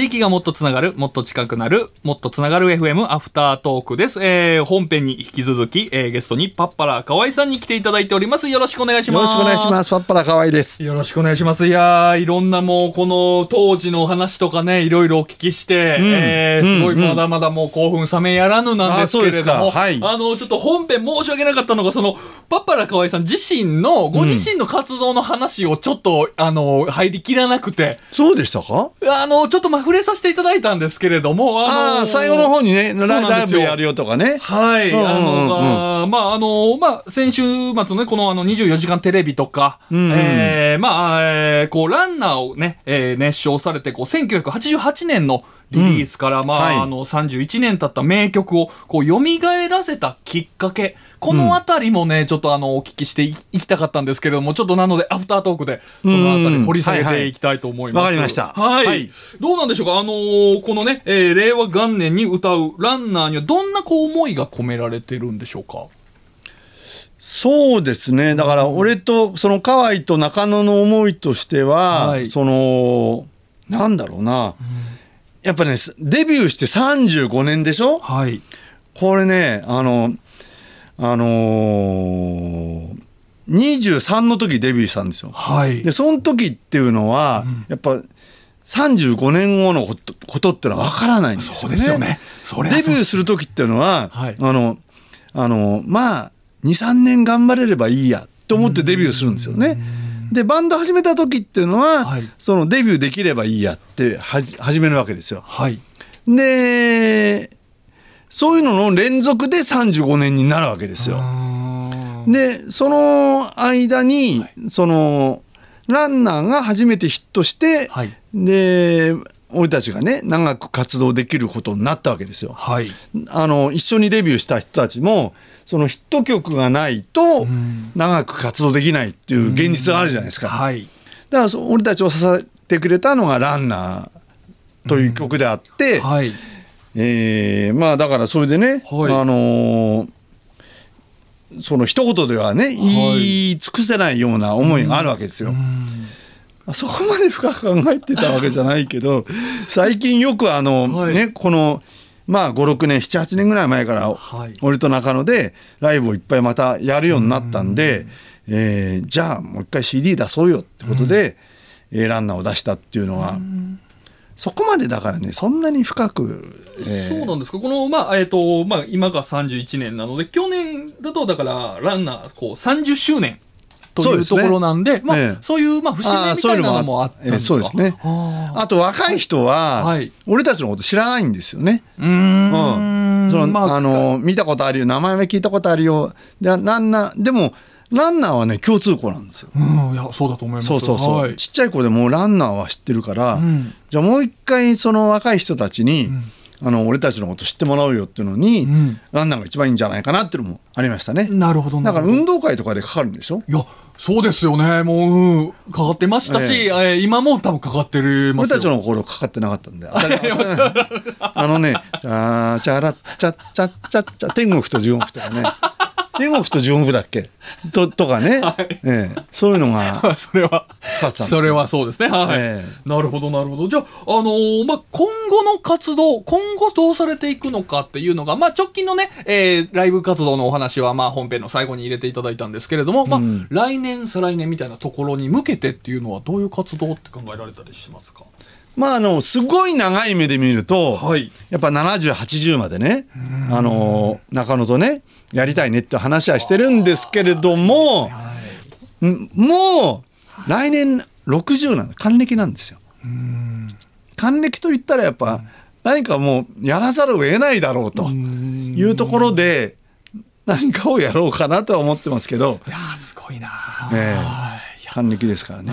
地域がもっとつながる、もっと近くなる、もっとつながる FM アフタートークです。本編に引き続き、ゲストにパッパラー河合さんに来ていただいております。よろしくお願いします。よろしくお願いします。パッパラー河合です。よろしくお願いします。いやー、いろんなもうこの当時の話とかね、いろいろお聞きして、すごいまだまだもう興奮冷めやらぬなんですけれども、ちょっと本編申し訳なかったのが、そのパッパラー河合さん自身のご自身の活動の話をちょっと、入りきらなくて。そうでしたか？ちょっと触れさせていただいたんですけれども、最後の方にね、ライブやるよとかね。はい。先週末のね、この24時間テレビとか、ランナーをね、熱唱されて、1988年のリリースから、31年経った名曲を、蘇らせたきっかけ、このあたりもね、ちょっとお聞きしていきたかったんですけれども、ちょっとなので、アフタートークで、そのあたり掘り下げていきたいと思います。わかりました。はい。どうなんでしょうか、このね、令和元年に歌うランナーには、どんな思いが込められてるんでしょうか？そうですね。だから、俺と、その、河合と中野の思いとしては、なんだろうな、やっぱね、デビューして35年でしょ？はい。これね、23の時デビューしたんですよ。はい、でその時っていうのは、やっぱ35年後のことってのは分からないんですよね。そうですよね。それはそうです。デビューする時っていうのは、はい、2,3 年頑張れればいいやと思ってデビューするんですよね。でバンド始めた時っていうのは、はい、そのデビューできればいいやって始めるわけですよ。はい、でそういうのの連続で35年になるわけですよ。で、その間に、その、ランナーが初めてヒットして、で、俺たちがね、長く活動できることになったわけですよ。一緒にデビューした人たちも、そのヒット曲がないと、長く活動できないっていう現実があるじゃないですか。だから、俺たちを支えてくれたのがランナーという曲であって、だからそれでね、その一言ではね、言い尽くせないような思いがあるわけですよ。そこまで深く考えてたわけじゃないけど最近よくこの5、6年 7,8 年ぐらい前から俺と中野でライブをいっぱいまたやるようになったんで、じゃあもう一回 CD 出そうよってことで、ランナーを出したっていうのは、そこまでだからね、そんなに深く、そうなんですか。この今が31年なので、去年だとだからランナー30周年というところなんで、そういう節目みたいなのもあったんですか。そうですね。あと若い人は俺たちのこと知らないんですよね。見たことあるよ、名前は聞いたことあるよ。でもランナーはね、共通項なんですよ。いや、そうだと思います。ちっちゃい子でもランナーは知ってるから、じゃあもう一回その若い人たちに、俺たちのこと知ってもらうよっていうのに、ランナーが一番いいんじゃないかなっていうのもありましたね。なるほど。だから運動会とかでかかるんでしょ。いや、そうですよね。もうかかってましたし、今も多分かかってる。俺たちの頃かかってなかったんで。チャラッチャッチャッチャッチャ、天国と地獄とかね。天国と地獄だっけ とかね、そういうのがそれはそうですね。なるほどなるほど。じゃあ、今後の活動、今後どうされていくのかっていうのが、直近のね、ライブ活動のお話は本編の最後に入れていただいたんですけれども、来年再来年みたいなところに向けてっていうのはどういう活動って考えられたりしますか？すごい長い目で見ると、やっぱ70、80までね、中野とねやりたいねって話はしてるんですけれども、もう来年60なの、還暦なんですよ。還暦といったらやっぱ何かもうやらざるを得ないだろうというところで、何かをやろうかなとは思ってますけど。いやー、すごいな。還暦ですからね。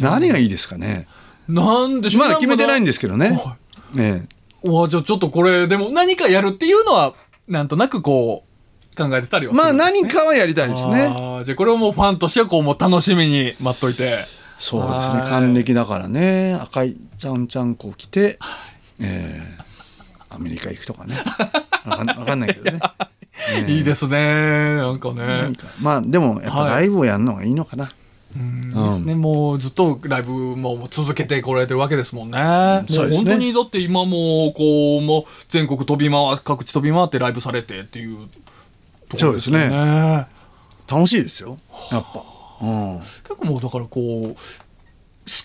何がいいですかね。なんでしょう、まだ決めてないんですけどね。じゃあちょっとこれでも何かやるっていうのはなんとなく考えてたりはするんですね。何かはやりたいですね。じゃあこれをもうファンとしてはもう楽しみに待っといて。そうですね。還暦だからね、赤いちゃんちゃんこ着て、アメリカ行くとかね。わかんないけどね。いいですね。なんかね。でもやっぱライブをやるのがいいのかな。ですね、うん、もうずっとライブも続けてこられてるわけですもんね、うん、そうですね。本当にだって今もこうもう全国各地飛び回ってライブされてっていうところですよね。そうですね、楽しいですよやっぱ、うん、結構もうだからこう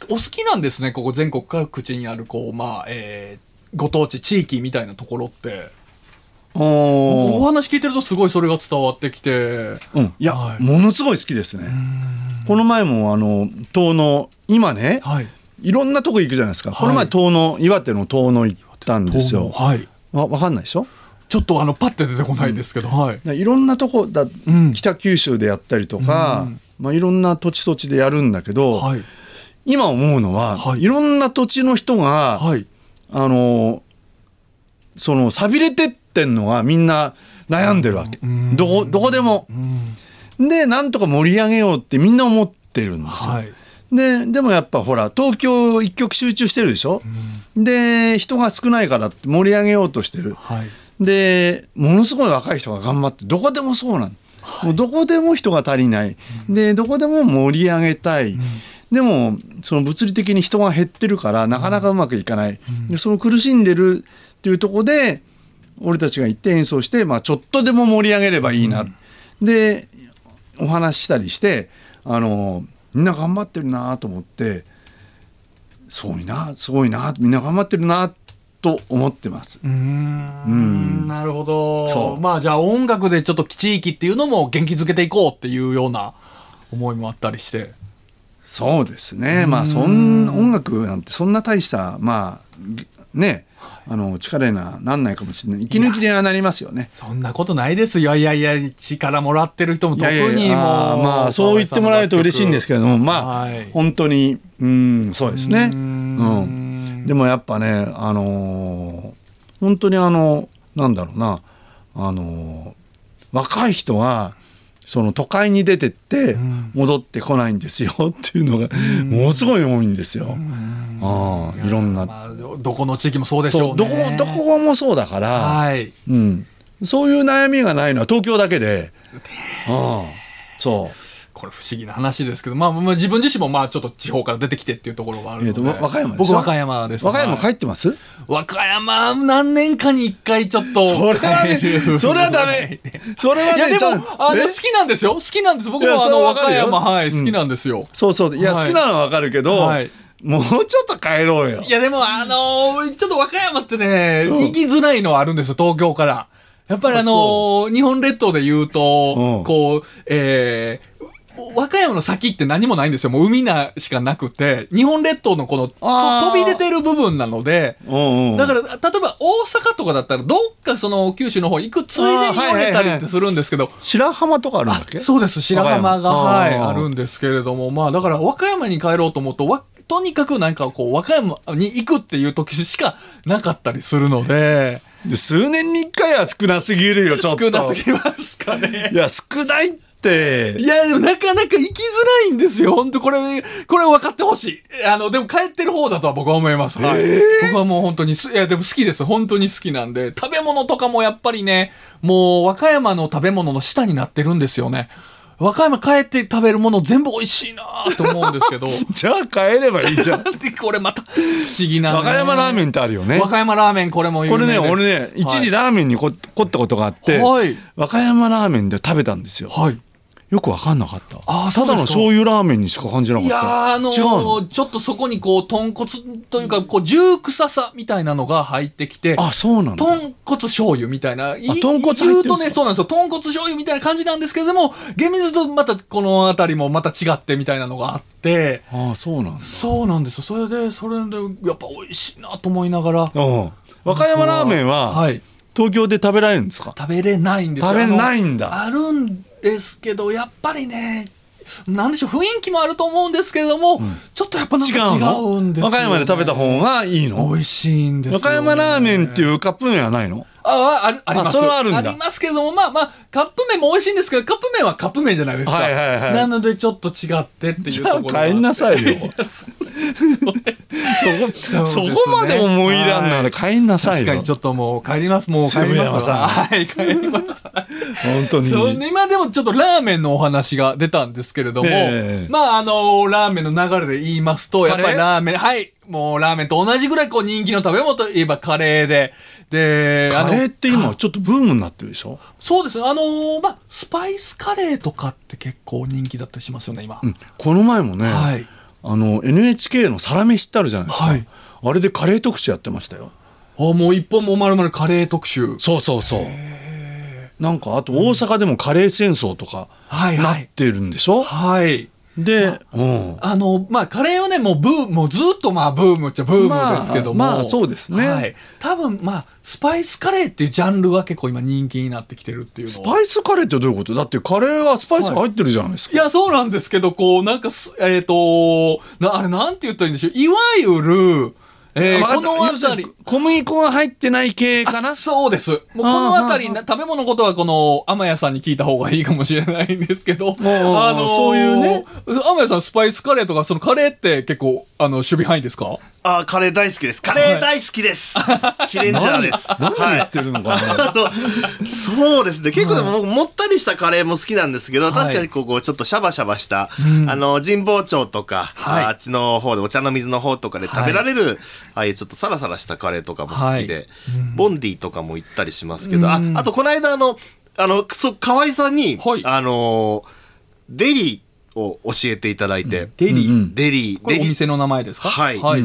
お好きなんですね、ここ全国各地にあるこう、まあご当地地域みたいなところって。お話聞いてるとすごいそれが伝わってきて、うん、いや、はい、ものすごい好きですね。この前も遠野今ね、はい、いろんなとこ行くじゃないですか、はい、この前遠野岩手の遠野行ったんですよ、はい、分かんないでしょ、ちょっとパッて出てこないですけど、うんはい、いろんなとこだ、うん、北九州でやったりとか、うんまあ、いろんな土地土地でやるんだけど、はい、今思うのは、はい、いろんな土地の人が、はい、その寂れてってんのはみんな悩んでるわけ、うん、どこでも、うん、でなんとか盛り上げようってみんな思ってるんですよ、はい、でもやっぱほら東京一極集中してるでしょ、うん、で人が少ないからって盛り上げようとしてる、はい、でものすごい若い人が頑張ってどこでもそうなん、はい、もうどこでも人が足りない、うん、でどこでも盛り上げたい、うんでもその物理的に人が減ってるからなかなかうまくいかない、うん、でその苦しんでるっていうところで俺たちが行って演奏して、まあ、ちょっとでも盛り上げればいいな、うん、でお話ししたりしてみんな頑張ってるなと思ってすごいなみんな頑張ってるなと思ってます。うんなるほど。そう、まあ、じゃあ音楽でちょっと地域っていうのも元気づけていこうっていうような思いもあったりして。そうですね、まあ、そんな音楽なんてそんな大した、まあね、力にはなんないかもしれない、息抜きにはなりますよね。そんなことないですよ。いやいや力もらってる人も特にもうまあ、そう言ってもらえると嬉しいんですけれども、まあはい、本当にそうですね、うん、でもやっぱね、本当になんだろうな、若い人はその都会に出てって戻ってこないんですよっていうのがものすごい多いんですよ、うん、あいろんな、まあ、どこの地域もそうでしょうね。そうどこもそうだから、はいうん、そういう悩みがないのは東京だけで、あそうこれ不思議な話ですけど、まあ、自分自身もまあちょっと地方から出てきてっていうところがあるので、和歌山でしょ。僕和歌山です。和歌山帰ってます？和歌山何年かに1回ちょっとそれはダメそれはね、いやでも好きなんですよ。好きなんです僕も和歌山、はい、好きなんですよ、うん、そういや、はい、好きなのは分かるけど、はいもうちょっと帰ろうよ。いやでもちょっと和歌山ってね、うん、行きづらいのはあるんですよ東京からやっぱり日本列島で言うと、うん、こう和歌山の先って何もないんですよ。もう海なしかなくて、日本列島のこの飛び出てる部分なので、だから例えば大阪とかだったらどっかその九州の方行くついでに寄れたりってするんですけど、はいはいはい、白浜とかあるんだっけ？そうです。白浜がはいあるんですけれども、まあだから和歌山に帰ろうと思うととにかくなんかこう和歌山に行くっていう時しかなかったりするので。数年に1回は少なすぎるよちょっと。少なすぎますかね。いや少ないって。いやでもなかなか行きづらいんですよ本当これ分かってほしい。でも帰ってる方だとは僕は思います、はい僕はもう本当にいやでも好きです。本当に好きなんで食べ物とかもやっぱりねもう和歌山の食べ物の下になってるんですよね。和歌山帰って食べるもの全部美味しいなと思うんですけどじゃあ帰ればいいじゃんこれまた不思議な、ね、和歌山ラーメンってあるよね。和歌山ラーメンこれも有名です。これね俺ね一時ラーメンに凝ったことがあって、はい、和歌山ラーメンで食べたんですよ、はいよく分かんなかった。ただの醤油ラーメンにしか感じなかった。いや違うちょっとそこにこう豚骨というかこう重臭さみたいなのが入ってきて、あそうなんだ。豚骨醤油みたいな。豚骨入ってるんですか？言うとねそうなんですよ。豚骨醤油みたいな感じなんですけれども、厳密とまたこのあたりもまた違ってみたいなのがあって、そうなんだ。そうなんですよ。それでやっぱ美味しいなと思いながら。和歌山ラーメンは、はい、東京で食べられるんですか？食べれないんですよ。食べれないんだ。あるん。ですけどやっぱりねなんでしょう雰囲気もあると思うんですけれども、うん、ちょっとやっぱなんか違うんですよね。和歌山で食べた方がいいの？美味しいんですよね。和歌山ラーメンっていうカップ麺はないの？あります。それはあるんだ。ありますけどもまあカップ麺も美味しいんですけどカップ麺はカップ麺じゃないですか、はいはいはい、なのでちょっと違ってっていうところがあって。じゃあ帰んなさいよそこまで思い入れあんなら帰んなさいよ。確かにちょっともう帰りますもう帰りますわ。はい帰ります。本当に今でもちょっとラーメンのお話が出たんですけれども、まあラーメンの流れで言いますとやっぱりラーメンはいもうラーメンと同じぐらいこう人気の食べ物といえばカレーで。でカレーって今ちょっとブームになってるでしょ。そうですねまあスパイスカレーとかって結構人気だったりしますよね今、うん、この前もね、はい、NHK のサラメシってあるじゃないですか、はい、あれでカレー特集やってましたよ。あもう一本もまるまるカレー特集。そうそうそう。なんかあと大阪でもカレー戦争とかなってるんでしょ、うん、はい、はいはいで、まあ、うん。まあ、カレーはね、もうずっとまあ、ブームっちゃブームですけども。まあ、そうですね。はい。多分、まあ、スパイスカレーっていうジャンルは結構今人気になってきてるっていうの。スパイスカレーってどういうこと？だってカレーはスパイスが入ってるじゃないですか。はい、いや、そうなんですけど、こう、なんか、あれ、なんて言ったらいいんでしょう。いわゆる、このあたり小麦粉が入ってない系かな。そうです。もうこのあたり食べ物のことはこの天谷さんに聞いた方がいいかもしれないんですけど、そういうね天谷さんスパイスカレーとかそのカレーって結構守備範囲ですか？あカレー大好きです。カレー大好きです。はい、キレンジャーです。何言ってるのかな。そうですね。結構でも僕もったりしたカレーも好きなんですけど、はい、確かにこうちょっとシャバシャバした、うん、神保町とか、はい、あっちの方でお茶の水の方とかで食べられる、はい、ああいうちょっとサラサラしたカレーとかも好きで、はいうん、ボンディとかも行ったりしますけど、うん、あとこの間河合さんに、はい、デリーを教えていただいて、うん、デリーこれお店の名前ですか？はい、はい、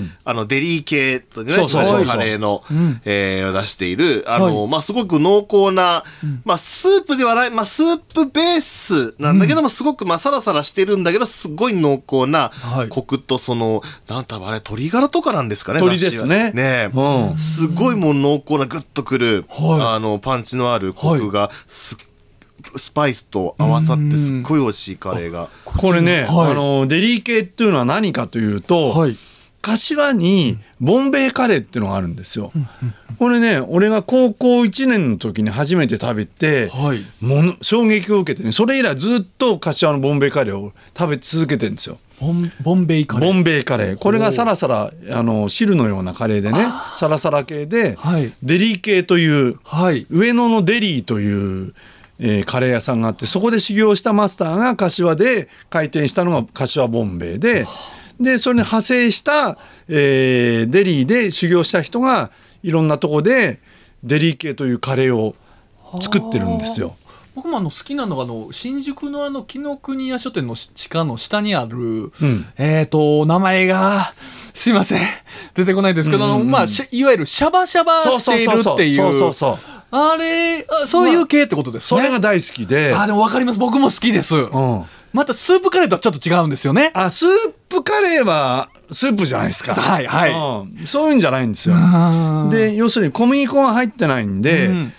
デリー系とね、そうカレーの、うんを出しているはい、まあすごく濃厚な、うん、まあスープではない、まあスープベースなんだけども、うん、すごくまあサラサラしてるんだけどすごい濃厚な、はい、コクとそのなんだあれ鶏ガラとかなんですかね？鶏ですね。ね、うん、すごいもう濃厚なグッとくる、はい、パンチのあるコクがすっごいスパイスと合わさってすっごい美味しいカレーがこれね、はい、デリー系っていうのは何かというと、はい、柏にボンベイカレーっていうのがあるんですよ、うんうん、これね俺が高校1年の時に初めて食べて、はい、衝撃を受けてねそれ以来ずっと柏のボンベイカレーを食べ続けてるんですよ。ボンベイカレーこれがサラサラ汁のようなカレーでねサラサラ系で、はい、デリー系という、はい、上野のデリーというカレー屋さんがあってそこで修行したマスターが柏で開店したのが柏ボンベイ でそれに派生した、デリーで修行した人がいろんなとこでデリー系というカレーを作ってるんですよ。僕も好きなのが新宿の紀伊国屋書店の地下の下にある、うん、名前がすいません出てこないですけど、うんうんまあ、いわゆるシャバシャバしているっていうあれそういう系ってことですね、まあ、それが大好きででも分かります僕も好きです、うん、またスープカレーとはちょっと違うんですよね。スープカレーはスープじゃないですか。はいはい、うん、そういうんじゃないんですよ。で要するに小麦粉が入ってないんで、うん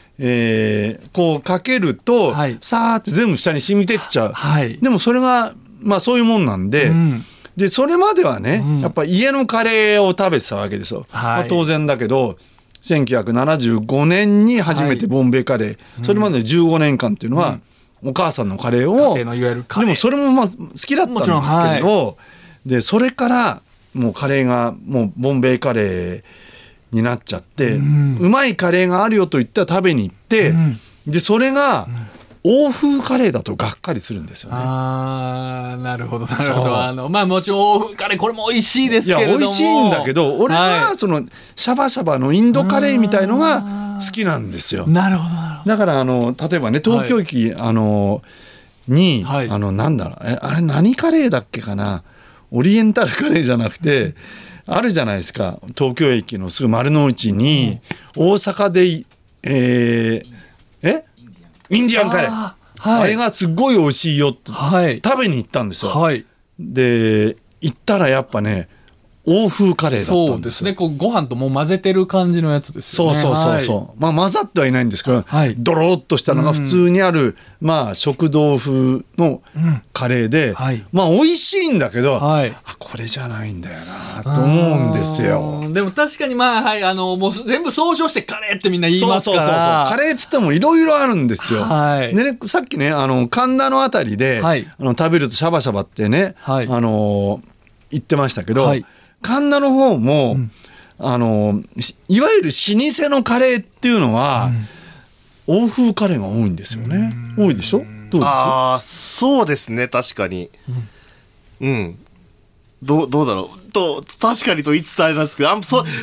こうかけると、はい、さーって全部下に染みてっちゃう、はい、でもそれがまあそういうもんなんで、うんでそれまではね、うん、やっぱ家のカレーを食べてたわけですよ、はいまあ、当然だけど1975年に初めてボンベイカレー、はいうん、それまで15年間っていうのは、うん、お母さんのカレーを家庭のいわゆるカレーでもそれもまあ好きだったんですけど、はい、でそれからもうカレーがもうボンベイカレーになっちゃって、うん、うまいカレーがあるよと言ったら食べに行って、うん、でそれが、うん欧風カレーだとがっかりするんですよね。ああ、なるほどなるほど。まあもちろん欧風カレーこれも美味しいですけれども、いや美味しいんだけど、俺はそのシャバシャバのインドカレーみたいのが好きなんですよ。なるほどなるほど。だから例えばね東京駅、はい、に、はい、なんだろうあれ何カレーだっけかなオリエンタルカレーじゃなくてあるじゃないですか東京駅のすぐ丸の内に大阪でインディアンカレー はい、あれがすごい美味しいよって、はい、食べに行ったんですよ、はい、で行ったらやっぱね欧風カレーだったんですよ。そうですねこうご飯ともう混ぜてる感じのやつですよね。そう、まあ、混ざってはいないんですけど、はい、ドロッとしたのが普通にある、うんまあ、食堂風のカレーで、うんはい、まあ美味しいんだけど、はい、これじゃないんだよなと思うんですよ。でも確かにまあ、はい、もう全部総称してカレーってみんな言いますからそうカレーっつってもいろいろあるんですよ、はい、でねさっきね神田のあたりで、はい、食べるとシャバシャバってね、はい、言ってましたけど、はい神田の方も、うん、いわゆる老舗のカレーっていうのは、うん、欧風カレーが多いんですよね。多いでしょ。どうです？ああ、そうですね、確かに、うん、うん、どうだろうと、確かにと言いつつあれなんですけど、っ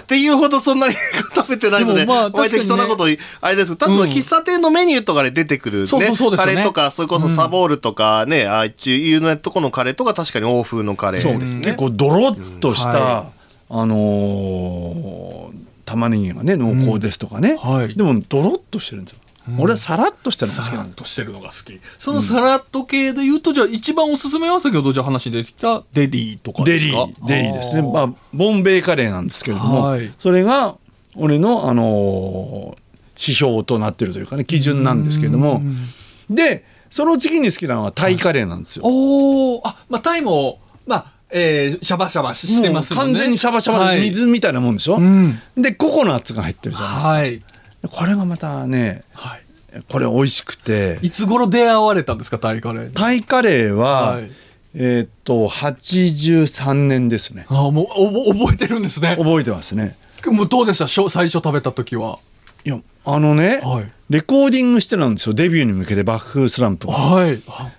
ていうほどそんなに食べてないので、まあ確かにね、適当なことあれですけど、うん、喫茶店のメニューとかで出てくるね、そうそうそうですね、カレーとか、それこそサボールとかね、ああいうのとこのカレーとか、確かに欧風のカレーですね。結構ドロッとした、うん、はい、玉ねぎがね濃厚ですとかね、うん、はい、でもドロッとしてるんですよ。俺はサラッとしてるのが好きなんだ。サラッとしてるのが好き。そのサラッと系で言うと、じゃあ一番おすすめは先ほどじゃあ話出てきたデリーとかですか？デリーですね。まあボンベイカレーなんですけれども、はい、それが俺の指標となってるというかね、基準なんですけれども、でその次に好きなのはタイカレーなんですよ。はい、まあタイもまあ、シャバシャバしてますよね。完全にシャバシャバで水みたいなもんでしょ。はい、うん、でココナッツが入ってるじゃないですか。はい、これがまたね、はい、これ美味しくて。いつ頃出会われたんですか、タイカレー。タイカレーは、はい、83年ですね。ああ、もう覚えてるんですね。覚えてますね。もうどうでした最初食べた時は。いや、はい、レコーディングしてなんですよ、デビューに向けて爆風スランプが、はい、ソ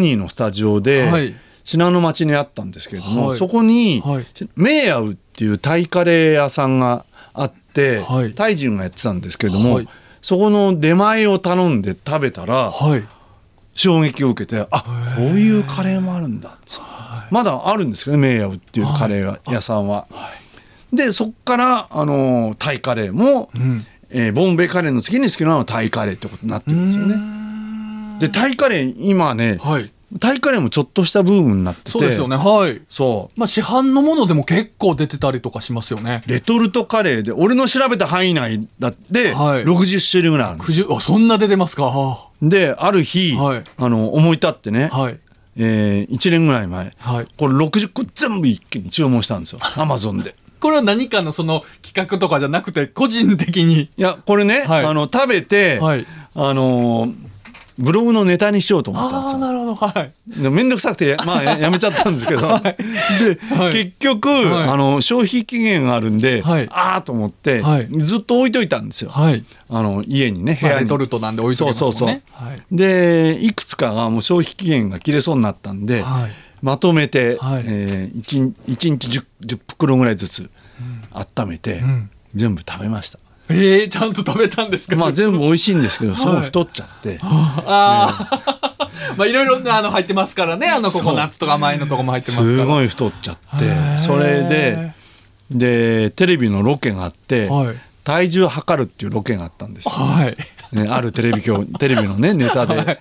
ニーのスタジオで、はい、信濃町にあったんですけれども、はい、そこに、はい、メイアウっていうタイカレー屋さんがあって、タイ人がやってたんですけれども、はい、そこの出前を頼んで食べたら、はい、衝撃を受けて、あ、こういうカレーもあるんだっつって、はい、まだあるんですけどね、メイヤウっていうカレー屋さんは、はい、でそっからタイカレーも、うん、ボンベイカレーの次に好きなのはタイカレーってことになってるんですよね。でタイカレー今ね、はい、タイカレーもちょっとしたブームになってて、そうですよね、はい、そう、まあ、市販のものでも結構出てたりとかしますよね。レトルトカレーで俺の調べた範囲内だって、はい、60種類ぐらいあるんですよ。あ、そんな出てますか。である日、はい、思い立ってね、はい、1年ぐらい前、はい、これ60個全部一気に注文したんですよ、アマゾンで。これは何かのその企画とかじゃなくて個人的に。いや、これね、はい、食べて、はい、ブログのネタにしようと思ったんですよ。あ、なるほど、はい、でめんどくさくて、まあ、やめちゃったんですけど、はい、で、はい、結局、はい、消費期限があるんで、はい、あーと思って、はい、ずっと置いといたんですよ、はい、家にね、部屋に、まあ、レトルトなんで置いときますもんね。そうそうそう、はい、でいくつかがもう消費期限が切れそうになったんで、はい、まとめて、はい、1日 10袋ぐらいずつ温めて、うん、全部食べました。ちゃんと食べたんですか。まあ、全部美味しいんですけど、すごい太っちゃって、はい、まあいろいろね、入ってますからね、ココナッツとか甘いのとかも入ってますから、すごい太っちゃって、それでテレビのロケがあって、はい、体重測るっていうロケがあったんですよ、はい、ね、あるテレビのねネタで、はい、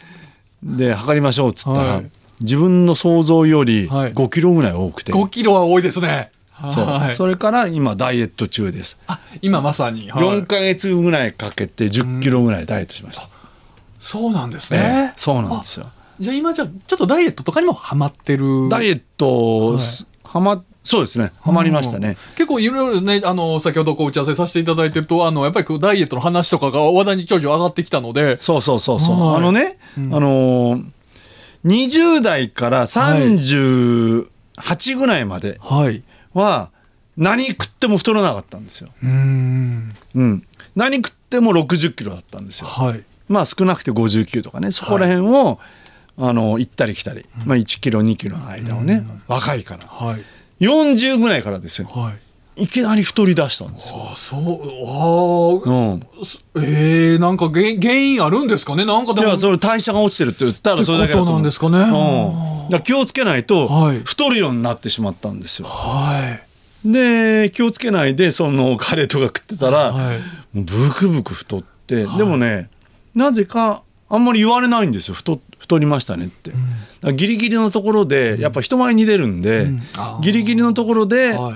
で測りましょうっつったら、はい、自分の想像より5キロぐらい多くて、はい、5キロは多いですね。はい、それから今ダイエット中です。あ、今まさに、はい、4ヶ月ぐらいかけて10キロぐらいダイエットしました。そうなんですね。そうなんですよ。じゃあ今ちょっとダイエットとかにもハマってる。ダイエット、そうですね、ハマりましたね。結構いろいろね、先ほど打ち合わせさせていただいてると、やっぱりダイエットの話とかが話題にちょいちょい上がってきたので、そうそうそうそう、はい、うん、20代から38ぐらいまで、はい、は何食っても太らなかったんですよ。うん、何食っても60キロだったんですよ、はい、まあ、少なくて59とかね、そこら辺を、はい、行ったり来たり、まあ、1キロ2キロの間をね、若いから、はい、40ぐらいからですよ、はい、いきなり太り出したんですよ。あ、そう、あ、うん、なんか原因あるんですかね。なんかでも、いや、それ代謝が落ちてるって言ったらそれだけだと思う。ってことなんですかね、うん、だから気をつけないと太るようになってしまったんですよ、はい、で気をつけないでそのカレーとか食ってたら、はい、もうブクブク太って、はい、でもね、なぜかあんまり言われないんですよ、太りましたねって、うん、だからギリギリのところで、うん、やっぱ人前に出るんで、うん、ギリギリのところで、はい、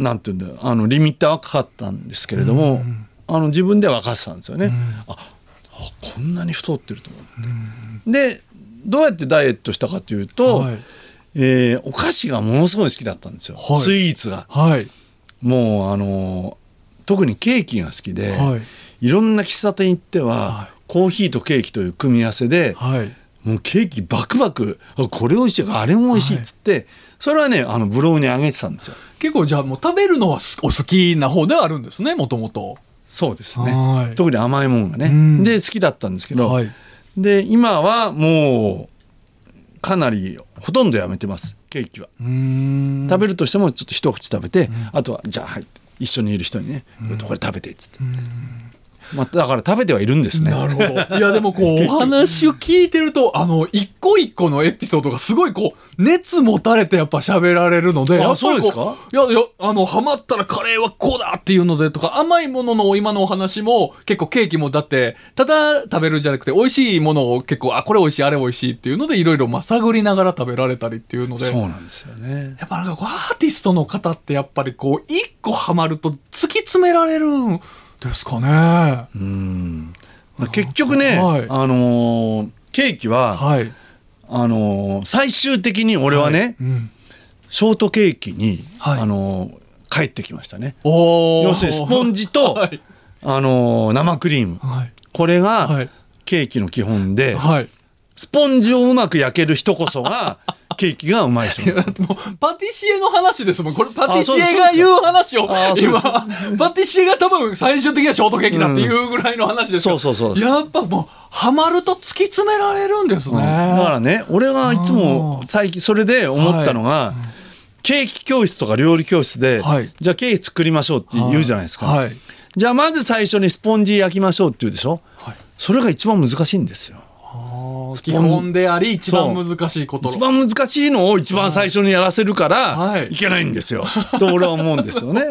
なんていうんだよ、リミッターはかかったんですけれども、うん、自分では分かってたんですよね、うん、こんなに太ってると思って、うん、でどうやってダイエットしたかというと、はい、お菓子がものすごい好きだったんですよ、はい、スイーツが、はい、もう特にケーキが好きで、はい、いろんな喫茶店行っては、はい、コーヒーとケーキという組み合わせで、はい、もうケーキバクバク、これ美味しいあれも美味しいっつって、はい、それはねブログに上げてたんですよ。結構じゃあもう食べるのはお好きな方ではあるんですね、もともと。そうですね、はい、特に甘いものがね、うん、で好きだったんですけど、はい、で今はもうかなりほとんどやめてます、ケーキは。うーん、食べるとしてもちょっと一口食べて、うん、あとはじゃあ、はい、一緒にいる人にね、うん、これ食べてっつって、うんまあ、だから食べてはいるんですね。なるほど。いやでもこうお話を聞いてると一個一個のエピソードがすごいこう熱持たれてやっぱ喋られるので。あ、そうですか。いやいやハマったらカレーはこうだっていうのでとか、甘いものの今のお話も結構ケーキもだってただ食べるんじゃなくて美味しいものを結構これ美味しいあれ美味しいっていうのでいろいろ探りながら食べられたりっていうので。そうなんですよね。やっぱなんかこうアーティストの方ってやっぱりこう一個ハマると突き詰められるですかね。うん、結局ね、はい、ケーキは、はい、最終的に俺はね、はいうん、ショートケーキに、はい、帰ってきましたね。要するにスポンジと、はい、生クリーム、はい、これがケーキの基本で、はい、スポンジをうまく焼ける人こそがケーキがうまい人です。もうパティシエの話ですもんこれ。パティシエが言う話を今パティシエが多分最終的にはショートケーキだっていうぐらいの話ですから、うん、そうそうそう、やっぱもうハマると突き詰められるんですね、うん、だからね俺がいつも最近それで思ったのが、はい、ケーキ教室とか料理教室で、はい、じゃあケーキ作りましょうって言うじゃないですか、はい、じゃあまず最初にスポンジ焼きましょうって言うでしょ、はい、それが一番難しいんですよ。基本であり一番難しいこと、一番難しいのを一番最初にやらせるからいけないんですよ、はい、と俺は思うんですよね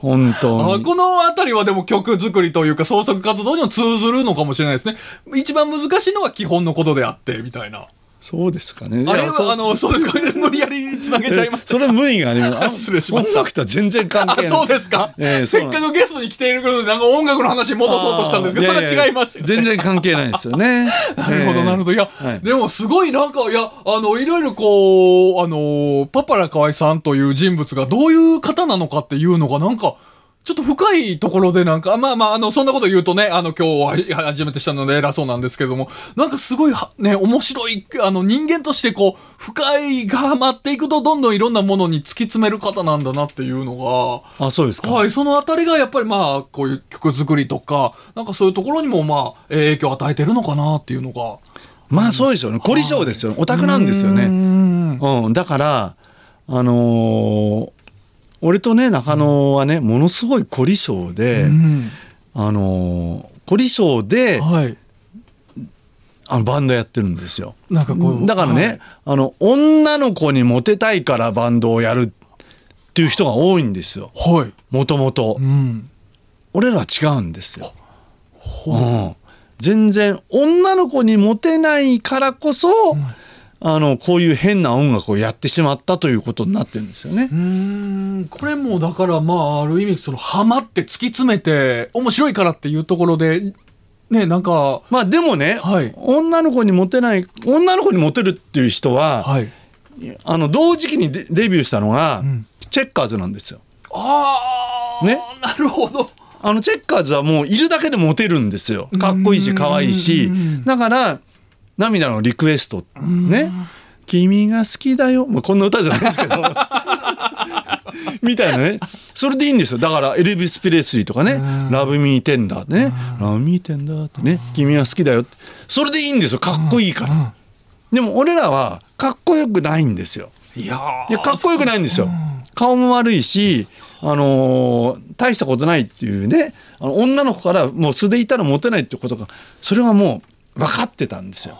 本当にこのあたりはでも曲作りというか創作活動にも通ずるのかもしれないですね。一番難しいのは基本のことであってみたいな。そうですかね。あれはそうですかね。無理やりつなげちゃいました。それ無理があります。失礼しました。音楽とは全然関係ない。そうですか、せっかくゲストに来ているのでなんか音楽の話戻そうとしたんですけど、それは違いましたね。全然関係ないですよね。なるほどなるほど。いや、はい、でもすごいなんかいやいろいろこうパパラ河合さんという人物がどういう方なのかっていうのがなんか。ちょっと深いところでなんか、まあまあ、そんなこと言うとね、今日は初めてしたので偉そうなんですけども、なんかすごいね、面白い、人間としてこう、深いがはまっていくと、どんどんいろんなものに突き詰める方なんだなっていうのが、あ、そうですか。はい、そのあたりがやっぱりまあ、こういう曲作りとか、なんかそういうところにもまあ、影響を与えてるのかなっていうのが。まあそうでしょうね。凝り性ですよね。オタクなんですよね。うん。だから、俺とね中野はね、うん、ものすごい凝り性で、うん、凝り性で、はい、バンドやってるんですよ。なんかこうだからね、はい、女の子にモテたいからバンドをやるっていう人が多いんですよ。はい。もともと、うん、俺らは違うんですよ。うん、全然女の子にモテないからこそ。うんこういう変な音楽をやってしまったということになってるんですよね。これもだからまあある意味そのハマって突き詰めて面白いからっていうところでねなんかまあでもね、はい、女の子にモテるっていう人は、はい、同時期にデビューしたのが、うん、チェッカーズなんですよ。ああ、ね、なるほど。チェッカーズはもういるだけでモテるんですよ。かっこいいし可愛いしだから。涙のリクエストね、君が好きだよ、まあ、こんな歌じゃないですけどみたいなね、それでいいんですよ。だからエルビス・プレスリーとかね、ラブ・ミー・テンダーね、ラブ・ミー・テンダーってね、君が好きだよって、それでいいんですよ。かっこいいから。でも俺らはかっこよくないんですよ。いやかっこよくないんですよ。顔も悪いし、大したことないっていうね、女の子からもう素でいたらモテないってことが、それはもう。分かってたんですよ。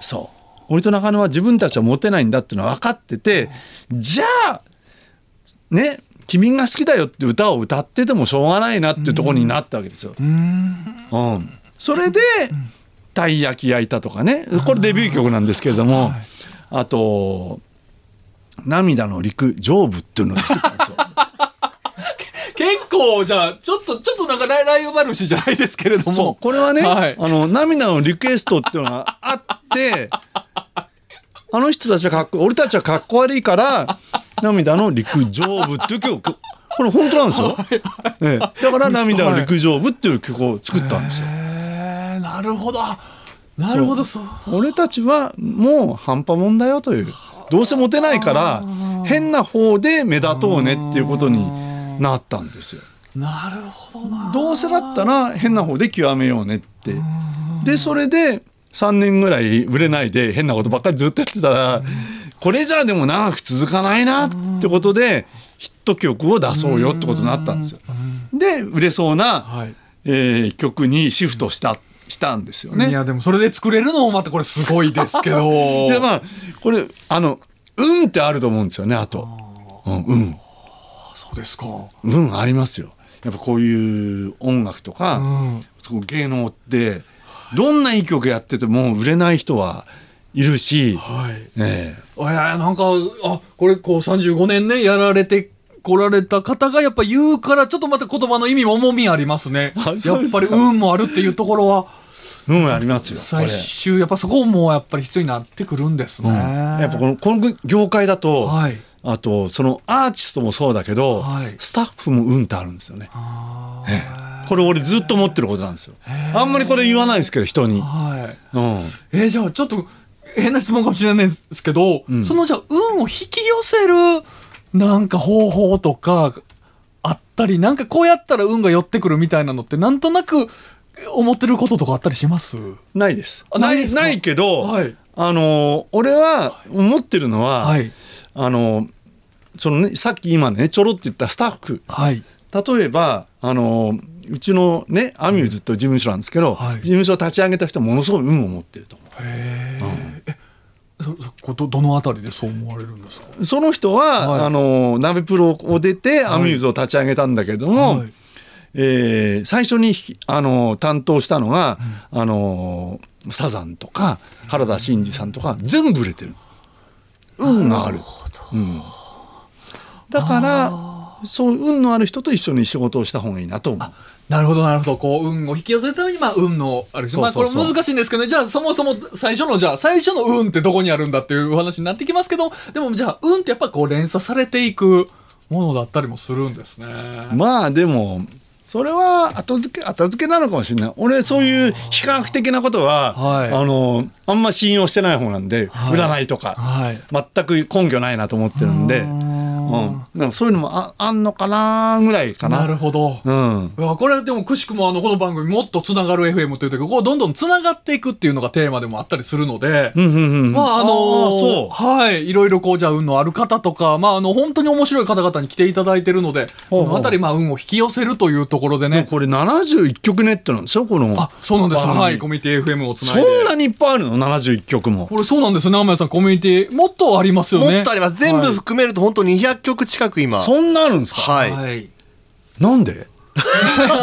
そう。俺と中野は自分たちはモテないんだっていうのは分かってて、じゃあね、君が好きだよって歌を歌っててもしょうがないなっていうところになったわけですよ。うん。それでたい焼き焼いたとかね、これデビュー曲なんですけれども、あと涙の陸上部っていうのを作ったんですよ。結構じゃあちょっとなんかライバル視じゃないですけれども、そうこれはね、はい、涙のリクエストっていうのがあって人たちは俺たちはかっこ悪いから涙の陸上部っていう曲、これ本当なんですよ、だから涙の陸上部っていう曲を作ったんですよ。なるほど。なるほど、そう。俺たちはもう半端もんだよという、どうせモテないから変な方で目立とうねっていうことになったんですよ。なるほどな。どうせだったら変な方で極めようねって。でそれで3年ぐらい売れないで変なことばっかりずっとやってたら、これじゃあでも長く続かないなってことでヒット曲を出そうよってことになったんですよ。で売れそうな曲にシフトしたんですよね。いやでもそれで作れるのもまたこれすごいですけどで、まあ、これ運ってあると思うんですよね。あと運、そうですか、運ありますよ。やっぱこういう音楽とか、そこ芸能ってどんないい曲やってても売れない人はいるし、はいなんかこれこう35年ねやられて来られた方がやっぱ言うから、ちょっとまた言葉の意味も重みありますね。やっぱり運もあるっていうところはありますよ。最終やっぱそこもやっぱり必要になってくるんですね、やっぱこの業界だと、はい、あとそのアーティストもそうだけど、はい、スタッフも運ってあるんですよね。これ俺ずっと思ってることなんですよ。あんまりこれ言わないですけど人に、はいじゃあちょっと変な質問かもしれないですけど、そのじゃあ運を引き寄せるなんか方法とかあったり、なんかこうやったら運が寄ってくるみたいなのってなんとなく思ってることとかあったりします？ないです。ないけど、はい、俺は思ってるのは、はい、さっき今ねちょろっと言ったスタッフ、はい、例えばうちのねアミューズって事務所なんですけど、はい、事務所を立ち上げた人はものすごい運を持ってると思う。どのあたりでそう思われるんですか？その人は、はい、ナベプロを出てアミューズを立ち上げたんだけれども、はい最初に担当したのが、サザンとか原田真二さんとか全部売れてる。運がある、だからそう運のある人と一緒に仕事をした方がいいなと思う。なるほどなるほど、こう運を引き寄せるために、まあ、運のあれです。まあこれ難しいんですけどね。じゃあそもそも最初の運ってどこにあるんだっていうお話になってきますけど、でもじゃあ運ってやっぱこう連鎖されていくものだったりもするんですね。まあでもそれは後付けなのかもしれない。俺そういう比較的なことは、はい、あんま信用してない方なんで、はい、占いとか、はい、全く根拠ないなと思ってるんで、なんかそういうのも あんのかなぐらいかな。なるほど、これでもくしくもこの番組もっとつながる FM というとこうどんどんつながっていくっていうのがテーマでもあったりするので、いろいろこうじゃあ運のある方とか、まあ、本当に面白い方々に来ていただいてるので、このあたり、まあ、運を引き寄せるというところでね。これ71曲ネットなんですよこの。あ、そうなんです、はい、コミュニティ FM をつないで。そんなにいっぱいあるの71曲も。これそうなんですね。天谷さんコミュニティもっとありますよね。もっとあります。全部含めると本当に200曲近く今。そんなあるんですか？はい、なんで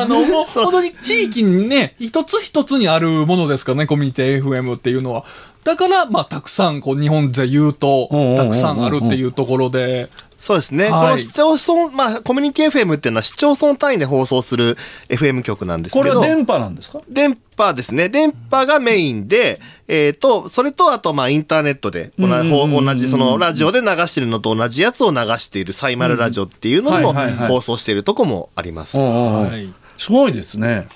もう本当に地域にね一つ一つにあるものですからねコミュニティ FM っていうのは。だから、まあ、たくさんこう日本で言うとたくさんあるっていうところで。そうですね、この市町村、まあ、コミュニティ FM っていうのは市町村単位で放送する FM 局なんですけど。これは電波なんですか？電波ですね。電波がメインで、それとあとまあインターネットで同じそのラジオで流してるのと同じやつを流しているサイマルラジオっていうのも放送しているとこもあります。すごいですね。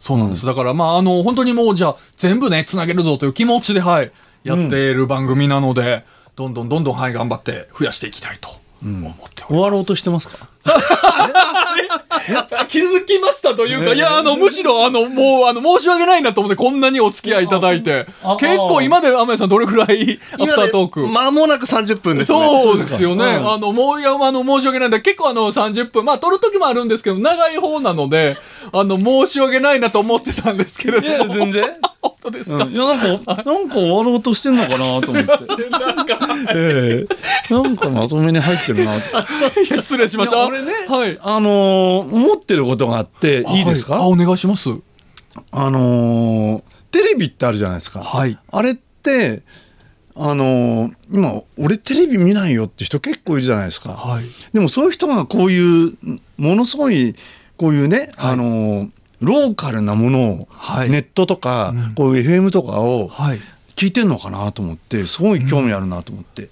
そうなんです、だから、まあ、本当にもうじゃあ全部ねつなげるぞという気持ちで、はい、やっている番組なので、どんどんはい頑張って増やしていきたいと思っております。終わろうとしてますか？気づきましたというか、いやむしろもう申し訳ないなと思ってこんなにお付き合いいただいて、結構今で天谷さんどれくらいアフタートーク？間もなく30分ですね。そうですよね。もう申し訳ないんだ。結構30分まあ撮る時もあるんですけど長い方なので申し訳ないなと思ってたんですけれど。いや全然。ですか？いやなんか終わろうとしてんのかなと思ってなんかまとめに入ってるなって失礼しました。俺ね、はい、思ってることがあっていいですか？はい、お願いします。テレビってあるじゃないですか、はい、あれって今俺テレビ見ないよって人結構いるじゃないですか、はい、でもそういう人がこういうものすごいこういうね、はい、ローカルなものを、はい、ネットとか、こういう FM とかを聞いてんのかなと思ってすごい興味あるなと思って、うん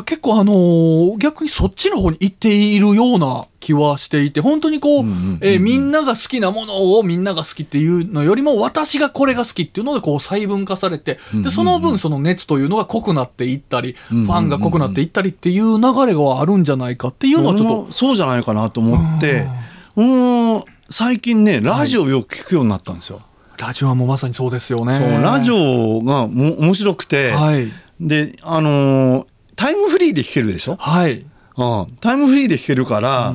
や結構逆にそっちの方に行っているような気はしていて、本当にこう、みんなが好きなものをみんなが好きっていうのよりも、私がこれが好きっていうのでこう細分化されて、でその分その熱というのが濃くなっていったり、ファンが濃くなっていったりっていう流れがあるんじゃないかっていうのはちょっとそうじゃないかなと思って、最近ねラジオをよく聞くようになったんですよ。ラジオはもうまさにそうですよね。そうラジオが面白くて、はい、でタイムフリーで聴けるでしょ、はい、タイムフリーで聴けるから、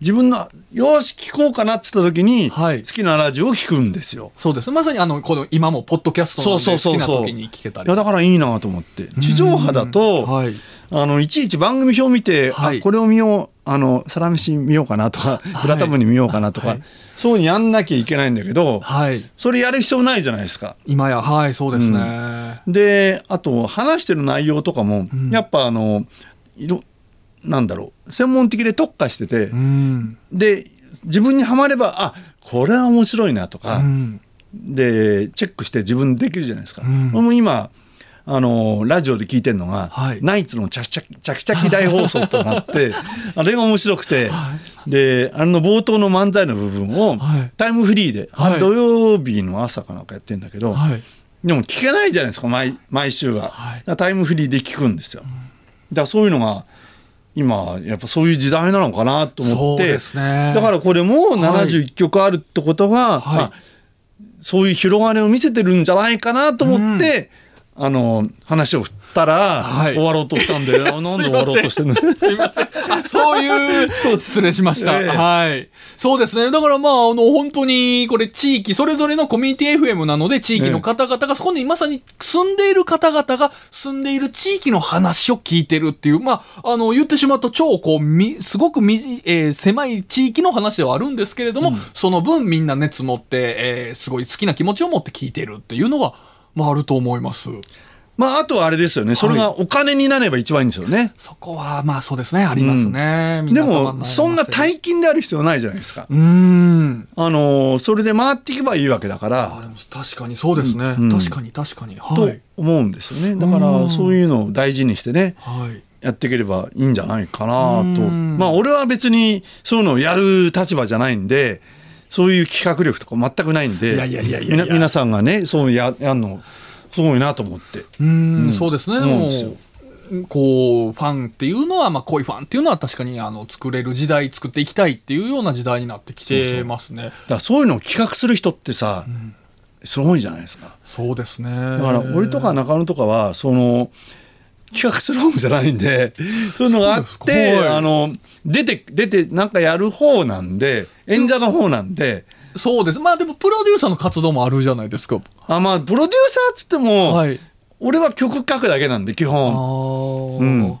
自分のよし聴こうかなって言った時に、はい、好きなラジオを聴くんですよ。そうです。まさにこの今もポッドキャストなんで好きな時に聴けたり、そうそうそうそう、いやだからいいなと思って。地上波だと、はい、いちいち番組表見て、はい、あこれを見よう、サラメシ見ようかなとかブラタブに見ようかなとか、はい、そうにやんなきゃいけないんだけど、はい、それやる必要ないじゃないですか今や。はいそうですね、うん、であと話してる内容とかも、うん、やっぱなんだろう専門的で特化してて、うん、で自分にはまればあこれは面白いなとか、うん、でチェックして自分できるじゃないですか、うん、もう今ラジオで聞いてるのが、はい、ナイツのチャキチャキ大放送となってあれが面白くて、はい、で冒頭の漫才の部分をタイムフリーで、はい、土曜日の朝かなんかやってるんだけど、はい、でも聞けないじゃないですか 毎週は、はい、だからタイムフリーで聞くんですよ。だからそういうのが今やっぱそういう時代なのかなと思って。そうですね。だからこれも71曲あるってことは、はいはい、そういう広がりを見せてるんじゃないかなと思って、うん話を振ったら、はい、終わろうとしたんでなんで終わろうとしてるのすいませんそういう失礼しました、はい、そうですね。だからまあ本当にこれ地域それぞれのコミュニティ FM なので、地域の方々がそこにまさに住んでいる方々が住んでいる地域の話を聞いてるっていう、まあ言ってしまうと超こうすごく狭い地域の話ではあるんですけれども、うん、その分みんな熱持って、すごい好きな気持ちを持って聞いてるっていうのがまあ、あると思います。まあ、あとはあれですよね。それがお金になれば一番いいんですよね。はい、そこはまあそうですね。ありますね。うん、でもそんな大金である必要ないじゃないですか。それで回っていけばいいわけだから。あでも確かにそうですね。うん、確かに、はい、と思うんですよね。だからそういうのを大事にしてね。はい。やっていければいいんじゃないかなと。まあ俺は別にそういうのをやる立場じゃないんで。そういう企画力とか全くないんで、皆さんがねそうやんのすごいなと思って。そうですね。もうこうファンっていうのは、まあ、濃いファンっていうのは確かに作れる時代作っていきたいっていうような時代になってきてますね。そうそう。だからそういうのを企画する人ってさ、うん、すごいじゃないですか。そうですね。だから俺とか中野とかはその企画する方じゃないんで、そういうのがあって出てなんかやる方なんで、演者の方なんで。そうです。まあでもプロデューサーの活動もあるじゃないですか。あまあプロデューサーっつっても、はい、俺は曲書くだけなんで基本。うん、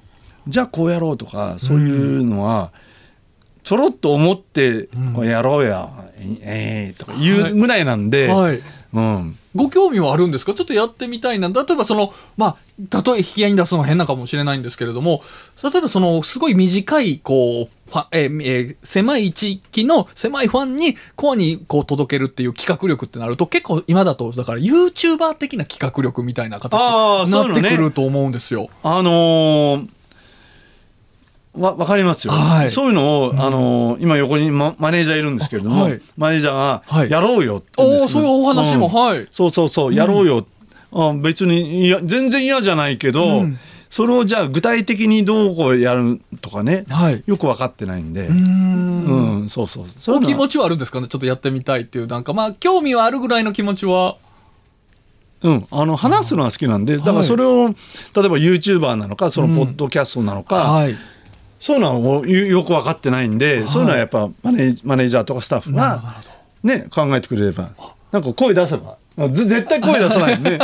じゃあこうやろうとかそういうのは、うん、ちょろっと思って、うん、こうやろうや、とか言うぐらいなんで。はいはいうん、ご興味はあるんですか。ちょっとやってみたいな。例えばそのまあ例え引き合いに出すのは変なかもしれないんですけれども、例えばそのすごい短いこう狭い地域の狭いファンにコアにこう届けるっていう企画力ってなると、結構今だとだから YouTuber 的な企画力みたいな形になってくると思うんですよ。わかりますよ、はい、そういうのを、今横に マネージャーいるんですけれども、はい、マネージャーがやろうよって言うんですけど、そういうお話も、うん、はい、そうやろうよ、うん、別にいや全然嫌じゃないけど、うん、それをじゃあ具体的にどうこうやるとかね、はい、よく分かってないんで、うん、そういうお気持ちはあるんですかね。ちょっとやってみたいっていうなんかまあ興味はあるぐらいの気持ちは。うん、話すのは好きなんで、だからそれを、はい、例えば YouTuber なのかそのポッドキャストなのか、うん、はい、そういうのはよく分かってないんで、はい、そういうのはやっぱマネージャーとかスタッフが、ね、考えてくれれば、なんか声出せば絶対声出さないんで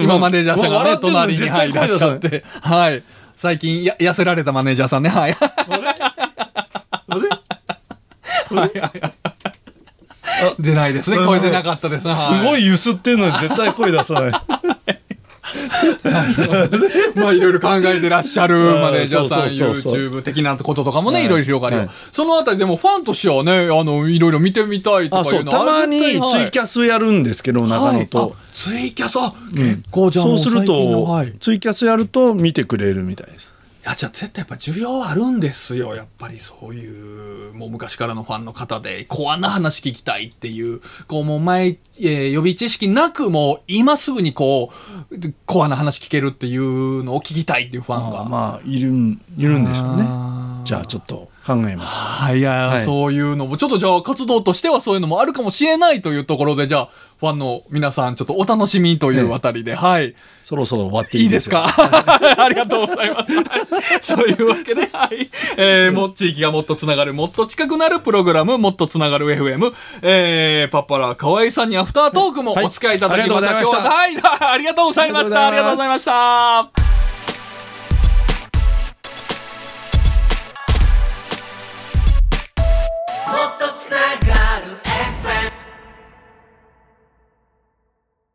今マネージャーさんが、ね、隣に絶対声出さないって、はい、最近痩せられたマネージャーさんね、はい、あれ出ないですね、声出なかったです、はい、すごい揺すってるのに絶対声出さないまあいろいろ考えてらっしゃるマネージャーさん、YouTube 的なこととかもね、いろいろ広がり、はい、そのあたりでもファンとしてはね、いろいろ見てみたいとかいうのはあるんですけど、たまにツイキャスやるんですけど、中野と、はい、ツイキャス、結構じゃあもう最近の、そうするとツイキャスやると見てくれるみたいです。いや、じゃあ絶対やっぱ需要あるんですよ。やっぱりそういうもう昔からのファンの方でこうな話聞きたいっていう、こうもう前、予備知識なくもう今すぐにこうコアな話聞けるっていうのを聞きたいっていうファンがまあいるんでしょうね。じゃあちょっと考えます。いや、はい、そういうのもちょっとじゃあ活動としてはそういうのもあるかもしれないというところで、じゃあファンの皆さんちょっとお楽しみというあたりで、はい。そろそろ終わっていいですか？ありがとうございます。というわけで、はい。地域がもっとつながる、もっと近くなるプログラム、もっとつながる FM、パッパラー河合さんにアフタートークもお付き合いいただきました。今日は、はい。ありがとうございました。ありがとうございました。